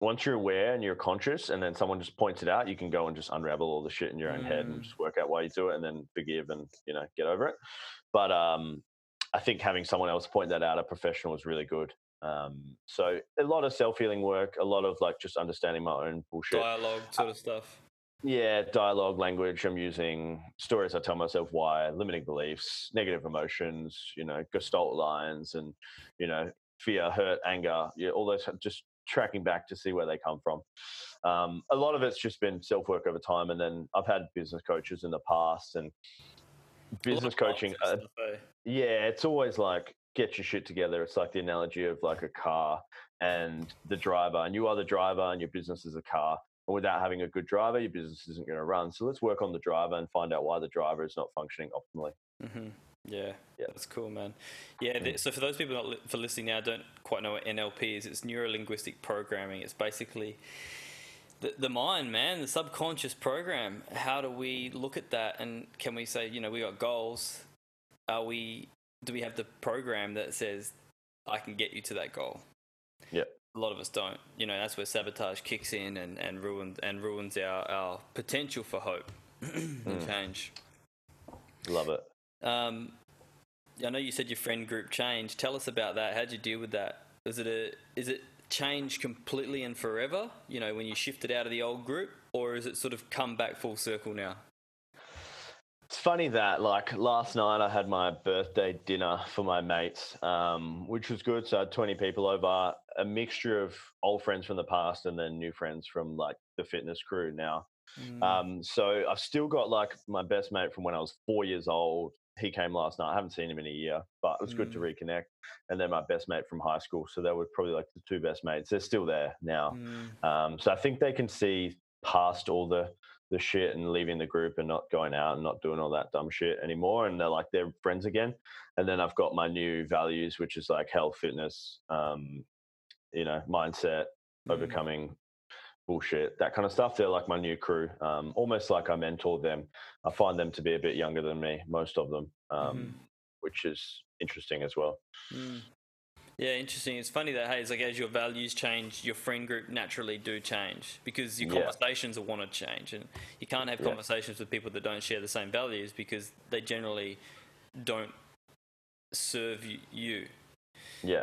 once you're aware and you're conscious and then someone just points it out, you can go and just unravel all the shit in your own mm. head and just work out why you do it and then forgive and, you know, get over it. But um, I think having someone else point that out, a professional, is really good. Um, so a lot of self-healing work, a lot of like just understanding my own bullshit. Dialogue sort of stuff. Yeah, dialogue, language I'm using, stories I tell myself why, limiting beliefs, negative emotions, you know, Gestalt lines and, you know, fear, hurt, anger, yeah, all those, just tracking back to see where they come from. Um, a lot of it's just been self-work over time, and then I've had business coaches in the past, and business coaching, uh, yeah, it's always like, get your shit together. It's like the analogy of like a car and the driver, and you are the driver and your business is a car. And without having a good driver, your business isn't going to run. So let's work on the driver and find out why the driver is not functioning optimally. Mm-hmm. Yeah, yeah, that's cool, man. Yeah, th- so for those people not li- for listening now, don't quite know what N L P is. It's neuro-linguistic programming. It's basically the, the mind, man, the subconscious program. How do we look at that? And can we say, you know, we got goals. Are we? Do we have the program that says, I can get you to that goal? Yeah. A lot of us don't, you know. That's where sabotage kicks in and, and ruins and ruins our, our potential for hope and mm. change. Love it. Um, I know you said your friend group changed. Tell us about that. How'd you deal with that? Is it a is it changed completely and forever? You know, when you shifted out of the old group, or is it sort of come back full circle now? It's funny that, like, last night I had my birthday dinner for my mates, um, which was good. So I had twenty people over, a mixture of old friends from the past and then new friends from, like, the fitness crew now. Mm. Um, so I've still got, like, my best mate from when I was four years old. He came last night. I haven't seen him in a year, but it was mm. good to reconnect. And then my best mate from high school. So they were probably, like, the two best mates. They're still there now. Mm. Um, so I think they can see past all the – the shit and leaving the group and not going out and not doing all that dumb shit anymore, and they're like they're friends again. And then I've got my new values, which is like health, fitness, um you know, mindset, mm. overcoming bullshit, that kind of stuff. They're like my new crew, um almost like I mentor them. I find them to be a bit younger than me, most of them, um mm. which is interesting as well. mm. Yeah, interesting. It's funny that, hey, it's like as your values change, your friend group naturally do change, because your conversations yeah. want to change, and you can't have conversations yeah. with people that don't share the same values, because they generally don't serve you. Yeah.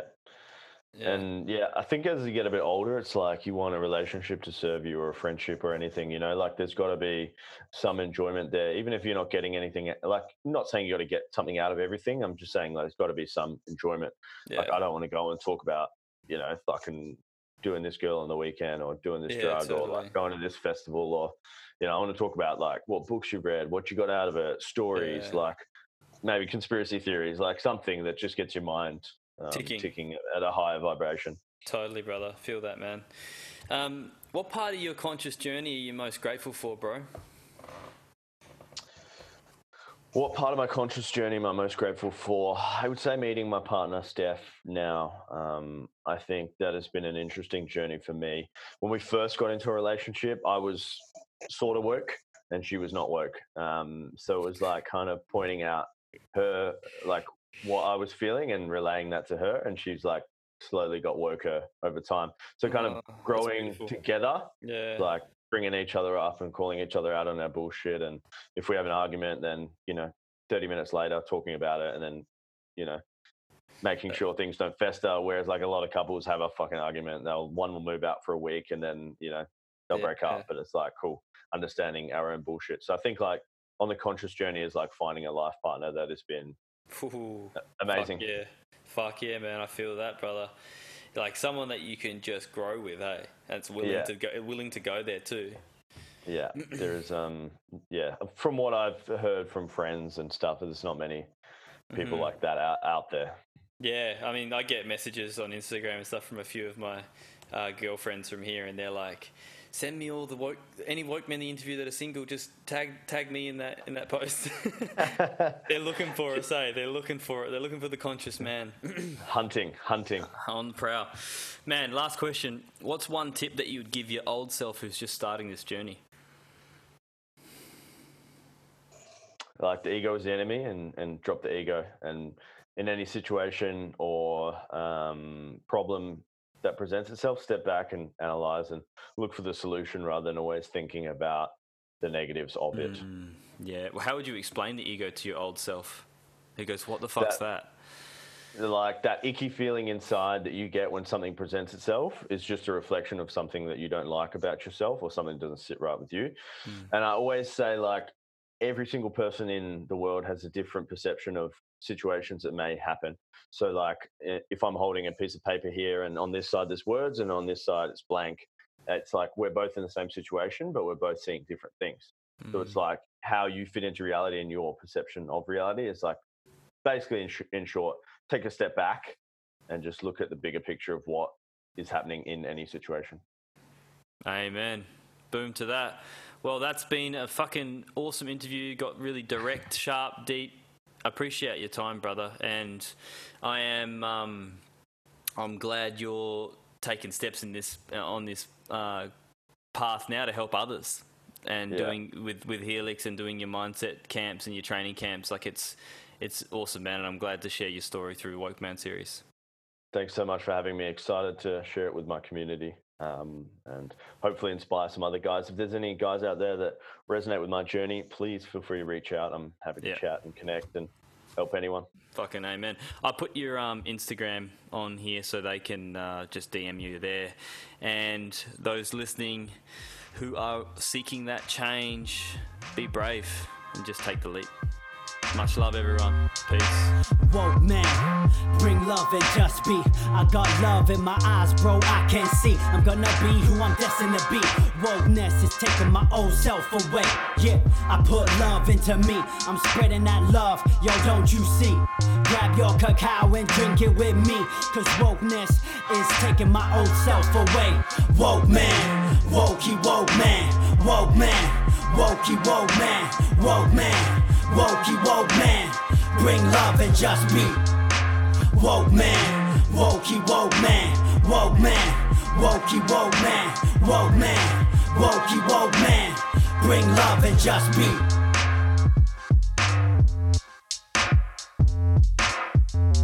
yeah. And yeah, I think as you get a bit older, it's like you want a relationship to serve you, or a friendship or anything, you know, like there's got to be some enjoyment there, even if you're not getting anything. Like, I'm not saying you got to get something out of everything. I'm just saying, like, there's got to be some enjoyment. Yeah. Like, I don't want to go and talk about, you know, fucking doing this girl on the weekend, or doing this yeah, drug totally. or like going to this festival, or, you know, I want to talk about like what books you've read, what you got out of it, stories, yeah. like maybe conspiracy theories, like something that just gets your mind um, ticking. ticking at a higher vibration. Totally, brother. Feel that, man. Um, what part of your conscious journey are you most grateful for, bro? What part of my conscious journey am I most grateful for? I would say meeting my partner, Steph, now. Um, I think that has been an interesting journey for me. When we first got into a relationship, I was sort of woke and she was not woke. Um, so it was like kind of pointing out her, like what I was feeling and relaying that to her. And she's like, slowly got woker over time. So kind of oh, growing together, yeah. like bringing each other up and calling each other out on our bullshit. And if we have an argument, then, you know, thirty minutes later talking about it and then, you know, making sure things don't fester. Whereas like a lot of couples have a fucking argument. They'll, one will move out for a week and then, you know, they'll yeah, break up. Yeah. But it's like, cool, understanding our own bullshit. So I think like on the conscious journey is like finding a life partner that has been Ooh, amazing. Fuck yeah. Fuck yeah, man! I feel that, brother. Like someone that you can just grow with, hey, that's willing yeah. to go, willing to go there too. Yeah, there is. Um, yeah, from what I've heard from friends and stuff, there's not many people mm-hmm. like that out, out there. Yeah, I mean, I get messages on Instagram and stuff from a few of my uh, girlfriends from here, and they're like, "Send me all the woke, any woke men in the interview that are single. Just tag tag me in that in that post." They're looking for us, eh? They're looking for it. They're looking for the conscious man. hunting, hunting on the prowl, man. Last question: what's one tip that you would give your old self who's just starting this journey? Like the ego is the enemy, and and drop the ego. And in any situation or um, problem that presents itself, step back and analyze and look for the solution rather than always thinking about the negatives of it. Mm, yeah. Well, how would you explain the ego to your old self? He goes, what the fuck's that, that? Like that icky feeling inside that you get when something presents itself is just a reflection of something that you don't like about yourself or something that doesn't sit right with you. Mm. And I always say like every single person in the world has a different perception of situations that may happen. So like if I'm holding a piece of paper here and on this side there's words and on this side it's blank, it's like we're both in the same situation, but we're both seeing different things. Mm. So it's like how you fit into reality and your perception of reality is like basically in, sh- in short, take a step back and just look at the bigger picture of what is happening in any situation. Amen. Boom to that. Well, that's been a fucking awesome interview. Got really direct, sharp, deep. Appreciate your time, brother, and I am um, I'm glad you're taking steps in this uh, on this uh, path now to help others and yeah. doing with, with Helix and doing your mindset camps and your training camps. Like it's it's awesome, man, and I'm glad to share your story through Woke Man series. Thanks so much for having me. Excited to share it with my community. Um, and hopefully inspire some other guys. If there's any guys out there that resonate with my journey, please feel free to reach out. I'm happy to yeah. chat and connect and help anyone. Fucking amen. I'll put your um, Instagram on here so they can uh, just D M you there. And those listening who are seeking that change, be brave and just take the leap. Much love, everyone. Peace. Woke man, bring love and just be. I got love in my eyes, bro, I can see. I'm gonna be who I'm destined to be. Wokeness is taking my old self away. Yeah, I put love into me. I'm spreading that love, yo, don't you see? Grab your cacao and drink it with me. Cause wokeness is taking my old self away. Woke man, wokey woke man, woke man, wokey woke man, woke man. Wokey woke man, bring love and just be. Woke man, wokey woke man, woke man, wokey woke man, woke man, wokey woke man, bring love and just be.